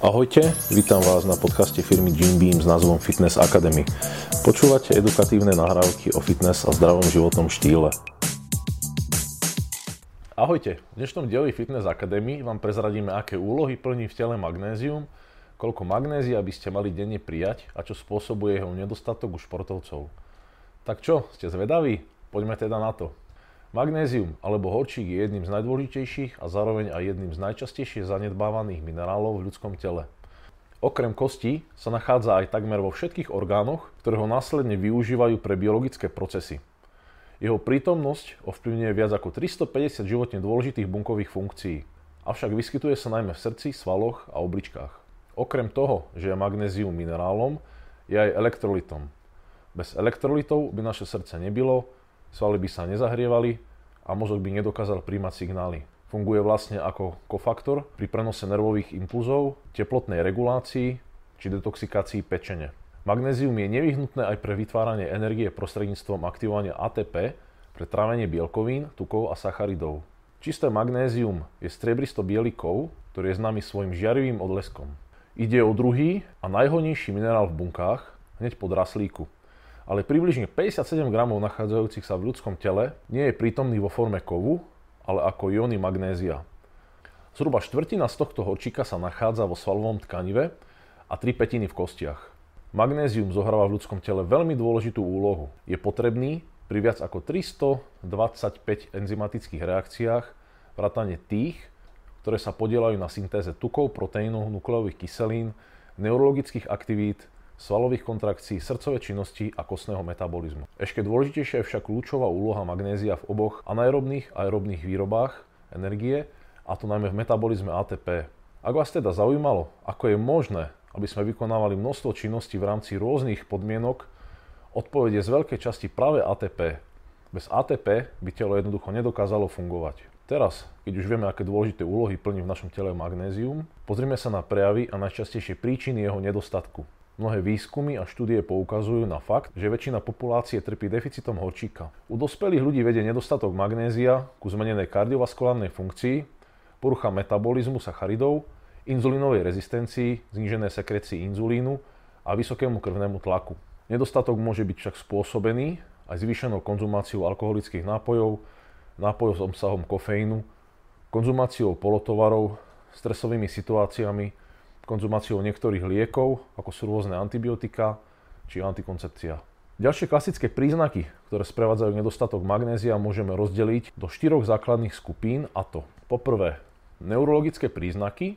Ahojte, vítam vás na podcaste firmy GymBeam s názvom Fitness Academy. Počúvate edukatívne nahrávky o fitness a zdravom životnom štýle. Ahojte, v dnešnom dieli Fitness Academy vám prezradíme, aké úlohy plní v tele magnézium, koľko magnézia by ste mali denne prijať a čo spôsobuje jeho nedostatok u športovcov. Tak čo, ste zvedaví? Poďme teda na to. Magnézium alebo horčík je jedným z najdôležitejších a zároveň aj jedným z najčastejšie zanedbávaných minerálov v ľudskom tele. Okrem kostí sa nachádza aj takmer vo všetkých orgánoch, ktoré ho následne využívajú pre biologické procesy. Jeho prítomnosť ovplyvňuje viac ako 350 životne dôležitých bunkových funkcií, avšak vyskytuje sa najmä v srdci, svaloch a obličkách. Okrem toho, že je magnézium minerálom, je aj elektrolitom. Bez elektrolitov by naše srdce nebylo, svaly by sa nezahrievali a mozog by nedokázal príjmať signály. Funguje vlastne ako kofaktor pri prenose nervových impulzov, teplotnej regulácii či detoxikácii pečene. Magnézium je nevyhnutné aj pre vytváranie energie prostredníctvom aktivovania ATP pre trávenie bielkovín, tukov a sacharidov. Čisté magnézium je striebristo-biely kov, ktorý je známy svojim žiarivým odleskom. Ide o druhý a najhojnejší minerál v bunkách, hneď po draslíku. Ale približne 57 gramov nachádzajúcich sa v ľudskom tele nie je prítomný vo forme kovu, ale ako ióny magnézia. Zhruba štvrtina z tohto horčíka sa nachádza vo svalovom tkanive a 3/5 v kostiach. Magnézium zohráva v ľudskom tele veľmi dôležitú úlohu. Je potrebný pri viac ako 325 enzymatických reakciách, vrátane tých, ktoré sa podieľajú na syntéze tukov, proteínov, nukleových kyselín, neurologických aktivít, svalových kontrakcií, srdcovej činnosti a kostného metabolizmu. Ešte dôležitejšia je však kľúčová úloha magnézia v oboch anaerobných a aerobných výrobách energie, a to najmä v metabolizme ATP. Ak vás teda zaujímalo, ako je možné, aby sme vykonávali množstvo činností v rámci rôznych podmienok, odpoveď je z veľkej časti práve ATP. Bez ATP by telo jednoducho nedokázalo fungovať. Teraz, keď už vieme, aké dôležité úlohy plní v našom tele magnézium, pozrime sa na prejavy a najčastejšie príčiny jeho nedostatku. Mnohé výskumy a štúdie poukazujú na fakt, že väčšina populácie trpí deficitom horčíka. U dospelých ľudí vedie nedostatok magnézia ku zmenenej kardiovaskulárnej funkcii, porucha metabolizmu sacharidov, inzulínovej rezistencii, zníženej sekrecii inzulínu a vysokému krvnému tlaku. Nedostatok môže byť však spôsobený aj zvýšenou konzumáciou alkoholických nápojov, nápojov s obsahom kofeínu, konzumáciou polotovarov, stresovými situáciami, konzumáciou niektorých liekov, ako sú rôzne antibiotika či antikoncepcia. Ďalšie klasické príznaky, ktoré sprevádzajú nedostatok magnézia, môžeme rozdeliť do 4 základných skupín, a to: po prvé, neurologické príznaky,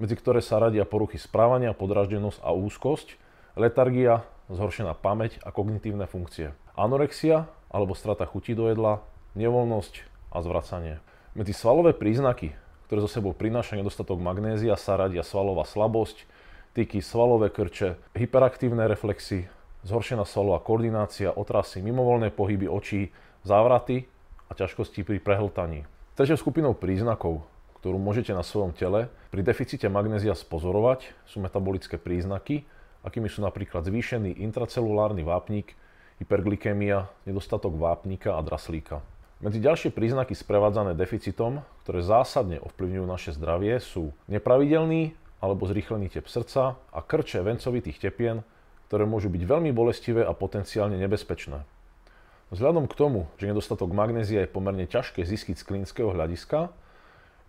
medzi ktoré sa radia poruchy správania, podráždenosť a úzkosť, letargia, zhoršená pamäť a kognitívne funkcie, anorexia alebo strata chuti do jedla, nevoľnosť a zvracanie. Medzi svalové príznaky, ktoré zo sebou prináša nedostatok magnézia, sa radia svalová slabosť, tiky, svalové krče, hyperaktívne reflexy, zhoršená svalová koordinácia, otrasy, mimovoľné pohyby očí, závraty a ťažkosti pri prehltaní. Treťou skupinou príznakov, ktorú môžete na svojom tele pri deficite magnézia spozorovať, sú metabolické príznaky, akými sú napríklad zvýšený intracelulárny vápnik, hyperglykémia, nedostatok vápnika a draslíka. Medzi ďalšie príznaky sprevádzané deficitom, ktoré zásadne ovplyvňujú naše zdravie, sú nepravidelný alebo zrýchlený tep srdca a krče vencovitých tepien, ktoré môžu byť veľmi bolestivé a potenciálne nebezpečné. Vzhľadom k tomu, že nedostatok magnézia je pomerne ťažké získať z klinického hľadiska,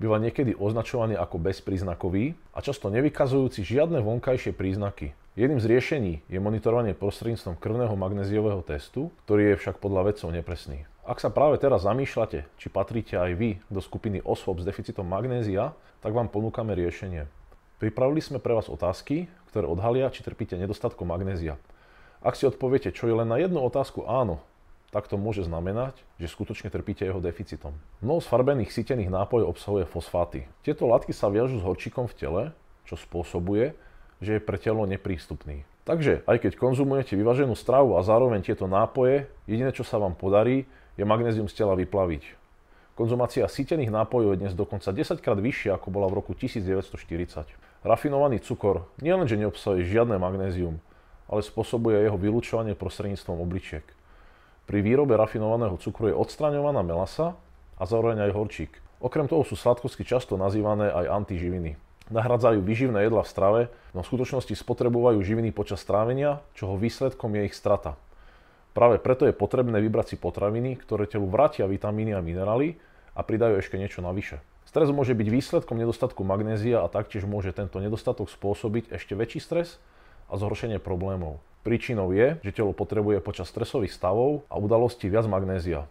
býva niekedy označovaný ako bezpríznakový a často nevykazujúci žiadne vonkajšie príznaky. Jedným z riešení je monitorovanie prostredníctvom krvného magnéziového testu, ktorý je však podľa vedcov nepresný. Ak sa práve teraz zamýšľate, či patríte aj vy do skupiny osôb s deficitom magnézia, tak vám ponúkame riešenie. Pripravili sme pre vás otázky, ktoré odhalia, či trpíte nedostatkom magnézia. Ak si odpoviete čo je len na jednu otázku áno, tak to môže znamenať, že skutočne trpíte jeho deficitom. Mnoho z farbených sítených nápojov obsahuje fosfáty. Tieto látky sa viažú s horčíkom v tele, čo spôsobuje, že je pre telo neprístupný. Takže, aj keď konzumujete vyváženú stravu a zároveň tieto nápoje, jediné, čo sa vám podarí, je magnézium z tela vyplaviť. Konzumácia sítených nápojov je dnes dokonca 10-krát vyššia, ako bola v roku 1940. Rafinovaný cukor nielenže neobsahuje žiadne magnézium, ale spôsobuje jeho vylučovanie prostredníctvom obličiek. Pri výrobe rafinovaného cukru je odstraňovaná melasa a zároveň aj horčík. Okrem toho sú sladkosti často nazývané aj antiživiny. nahrádzajú výživné jedlá v strave, no v skutočnosti spotrebujú živiny počas trávenia, čoho výsledkom je ich strata. Práve preto je potrebné vybrať si potraviny, ktoré telu vrátia vitamíny a minerály a pridajú ešte niečo navyše. Stres môže byť výsledkom nedostatku magnézia a taktiež môže tento nedostatok spôsobiť ešte väčší stres a zhoršenie problémov. Príčinou je, že telo potrebuje počas stresových stavov a udalostí viac magnézia.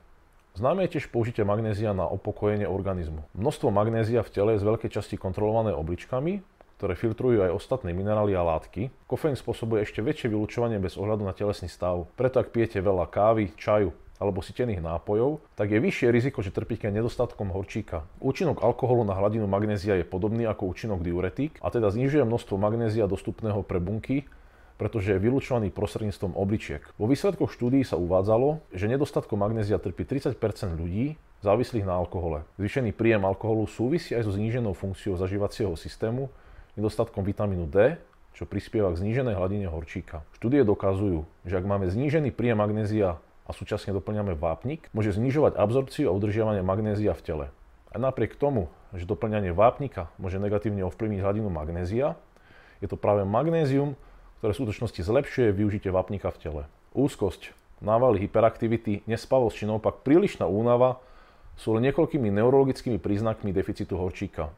Známe je tiež použitie magnézia na opokojenie organizmu. Množstvo magnézia v tele je z veľkej časti kontrolované obličkami, ktoré filtrujú aj ostatné minerály a látky. Kofeín spôsobuje ešte väčšie vylučovanie bez ohľadu na telesný stav. Preto ak pijete veľa kávy, čaju alebo sytených nápojov, tak je vyššie riziko, že trpíte nedostatkom horčíka. Účinok alkoholu na hladinu magnézia je podobný ako účinok diuretík, a teda znižuje množstvo magnézia dostupného pre bunky, pretože je vylučovaný prostredníctvom obličiek. Vo výsledkoch štúdií sa uvádzalo, že nedostatkom magnézia trpí 30% ľudí závislých na alkohole. Zvýšený príjem alkoholu súvisí aj so zníženou funkciou zažívacieho systému, nedostatkom vitamínu D, čo prispieva k zníženej hladine horčíka. Štúdie dokazujú, že ak máme znížený príjem magnézia a súčasne doplňame vápnik, môže znižovať absorpciu a udržiavanie magnézia v tele. A napriek tomu, že doplňanie vápnika môže negatívne ovplyvniť hladinu magnézia, je to práve magnézium, ktoré v skutočnosti zlepšuje využitie vápnika v tele. Úzkosť, návaly hyperaktivity, nespavosť či naopak prílišná únava sú len niekoľkými neurologickými príznakmi deficitu horčíka.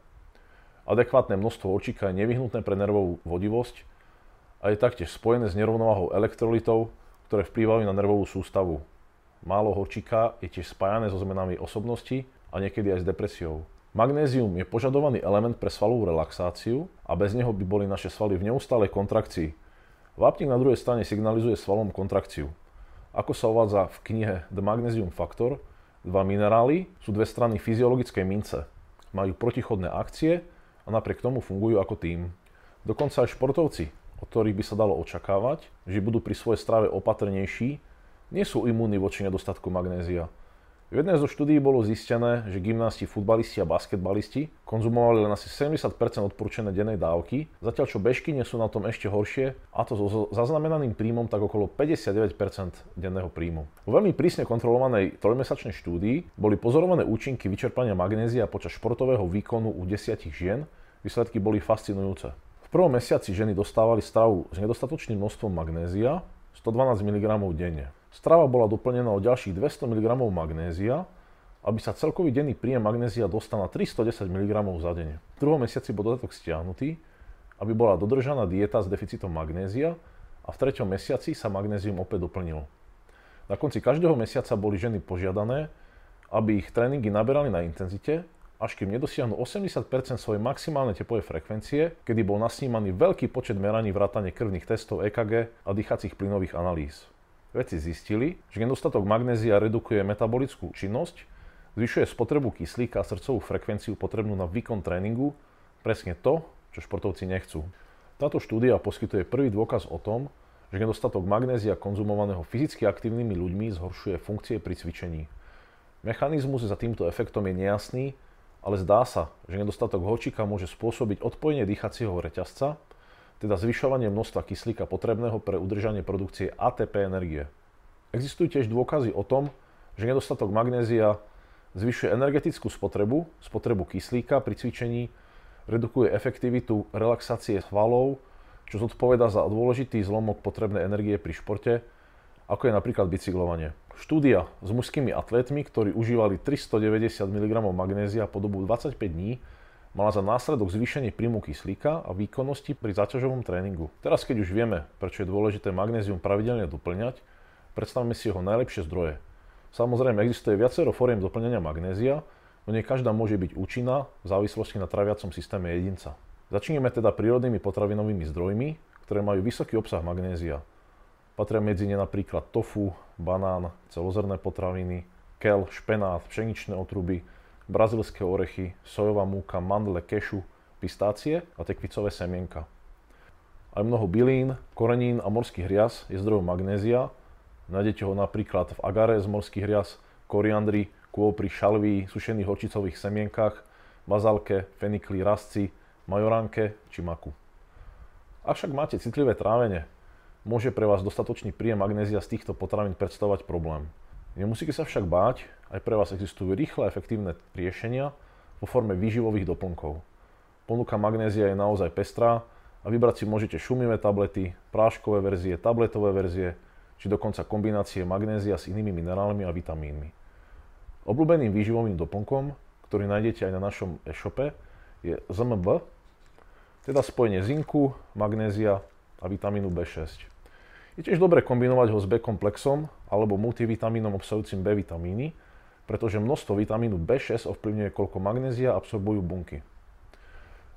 Adekvátne množstvo horčíka je nevyhnutné pre nervovú vodivosť a je taktiež spojené s nerovnováhou elektrolitov, ktoré vplývajú na nervovú sústavu. Málo horčíka je tiež spájané so zmenami osobnosti a niekedy aj s depresiou. Magnézium je požadovaný element pre svalovú relaxáciu a bez neho by boli naše svaly v neustálej kontrakcii. Vápnik na druhej strane signalizuje svalom kontrakciu. Ako sa uvádza v knihe The Magnesium Factor, dva minerály sú dve strany fyziologickej mince. Majú protichodné akcie a napriek tomu fungujú ako tím. Dokonca aj športovci, od ktorých by sa dalo očakávať, že budú pri svojej strave opatrnejší, nie sú imúnni voči nedostatku magnézia. V jednej zo štúdií bolo zistené, že gymnásti, futbalisti a basketbalisti konzumovali len asi 70% odporúčenej dennej dávky, zatiaľ čo bežkyne sú na tom ešte horšie, a to so zaznamenaným príjmom tak okolo 59% denného príjmu. Vo veľmi prísne kontrolovanej trojmesačnej štúdii boli pozorované účinky vyčerpania magnézia počas športového výkonu u 10 žien, výsledky boli fascinujúce. V prvom mesiaci ženy dostávali stravu s nedostatočným množstvom magnézia, 112 mg denne. Strava bola doplnená o ďalších 200 mg magnézia, aby sa celkový denný príjem magnézia dostal na 310 mg za deň. V druhom mesiaci bol dodatok stiahnutý, aby bola dodržaná dieta s deficitom magnézia, a v treťom mesiaci sa magnézium opäť doplnilo. Na konci každého mesiaca boli ženy požiadané, aby ich tréningy naberali na intenzite, až kým nedosiahnu 80% svojej maximálnej tepovej frekvencie, kedy bol nasnímaný veľký počet meraní vrátane krvných testov, EKG a dýchacích plynových analýz. Vedci zistili, že nedostatok magnézia redukuje metabolickú činnosť, zvyšuje spotrebu kyslíka a srdcovú frekvenciu potrebnú na výkon tréningu, presne to, čo športovci nechcú. Táto štúdia poskytuje prvý dôkaz o tom, že nedostatok magnézia konzumovaného fyzicky aktívnymi ľuďmi zhoršuje funkcie pri cvičení. Mechanizmus za týmto efektom je nejasný, ale zdá sa, že nedostatok horčíka môže spôsobiť odpojenie dýchacieho reťazca, teda zvyšovanie množstva kyslíka potrebného pre udržanie produkcie ATP energie. Existujú tiež dôkazy o tom, že nedostatok magnézia zvyšuje energetickú spotrebu kyslíka pri cvičení, redukuje efektivitu relaxácie svalov, čo zodpovedá za dôležitý zlomok potrebnej energie pri športe, ako je napríklad bicyklovanie. Štúdia s mužskými atlétmi, ktorí užívali 390 mg magnézia po dobu 25 dní, mala za následok zvýšenie príjmu kyslíka a výkonnosti pri záťažovom tréningu. Teraz keď už vieme, prečo je dôležité magnézium pravidelne doplňať, predstavme si jeho najlepšie zdroje. Samozrejme existuje viacero foriem doplňania magnézia, no nie každá môže byť účinná v závislosti na traviacom systéme jedinca. Začneme teda prírodnými potravinovými zdrojmi, ktoré majú vysoký obsah magnézia. Patria medzi ne napríklad tofu, banán, celozrné potraviny, keľ, špenát, pšeničné otruby, brazilské orechy, sojová múka, mandle, kešu, pistácie a tekvicové semienka. Aj mnoho bylín, korenín a morských hriaz je zdrojom magnézia. Nájdete ho napríklad v agare z morských hriaz, koriandri, kôpri, šalví, sušených horčicových semienkach, bazálke, fenikli, rastci, majoránke či maku. Ak však máte citlivé trávenie, môže pre vás dostatočný príjem magnézia z týchto potravín predstavovať problém. Nemusíte sa však báť, aj pre vás existujú rýchle a efektívne riešenia vo forme výživových doplnkov. Ponuka magnézia je naozaj pestrá a vybrať si môžete šumivé tablety, práškové verzie, tabletové verzie, či dokonca kombinácie magnézia s inými minerálmi a vitamínmi. Obľúbeným výživovým doplnkom, ktorý nájdete aj na našom e-shope, je ZMB, teda spojenie zinku, magnézia a vitamínu B6. Je tiež dobre kombinovať ho s B-komplexom alebo multivitamínom obsahujúcim B-vitamíny, pretože množstvo vitamínu B6 ovplyvňuje, koľko magnézia absorbujú bunky.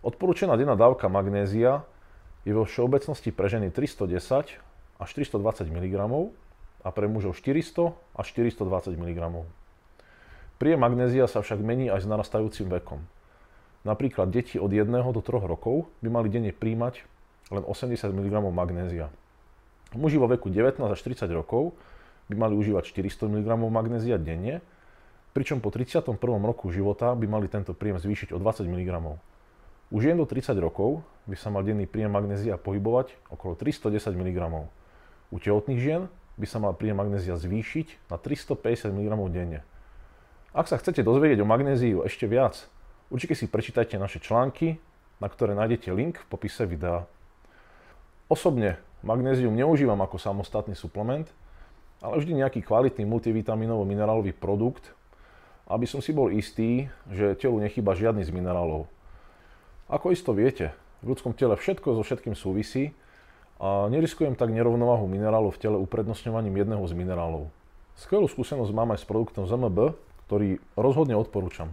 Odporúčená denná dávka magnézia je vo všeobecnosti pre ženy 310 až 420 mg a pre mužov 400 až 420 mg. Príjem magnézia sa však mení aj s narastajúcim vekom. Napríklad deti od 1 do 3 rokov by mali denne príjmať len 80 mg magnézia. Muži vo veku 19 až 30 rokov by mali užívať 400 mg magnézia denne, pričom po 31. roku života by mali tento príjem zvýšiť o 20 mg. U žien do 30 rokov by sa mal denný príjem magnézia pohybovať okolo 310 mg. U tehotných žien by sa mal príjem magnézia zvýšiť na 350 mg denne. Ak sa chcete dozvedieť o magnéziu ešte viac, určite si prečítajte naše články, na ktoré nájdete link v popise videa. Osobne magnézium neužívam ako samostatný suplement, ale vždy nejaký kvalitný multivitamínovo-minerálový produkt, aby som si bol istý, že telu nechýba žiadny z minerálov. Ako isto viete, v ľudskom tele všetko so všetkým súvisí a neriskujem tak nerovnováhu minerálov v tele uprednostňovaním jedného z minerálov. Skvelú skúsenosť mám aj s produktom ZMB, ktorý rozhodne odporúčam.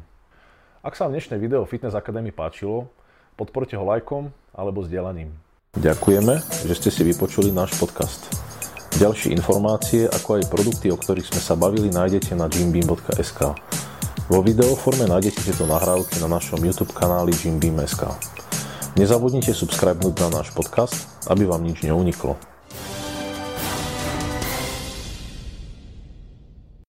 Ak sa vám dnešné video Fitness Academy páčilo, podporte ho lajkom alebo zdieľaním. Ďakujeme, že ste si vypočuli náš podcast. Ďalšie informácie, ako aj produkty, o ktorých sme sa bavili, nájdete na gymbeam.sk. Vo videoforme nájdete tieto nahrávky na našom YouTube kanáli gymbeam.sk. Nezabudnite subscribenúť na náš podcast, aby vám nič neuniklo.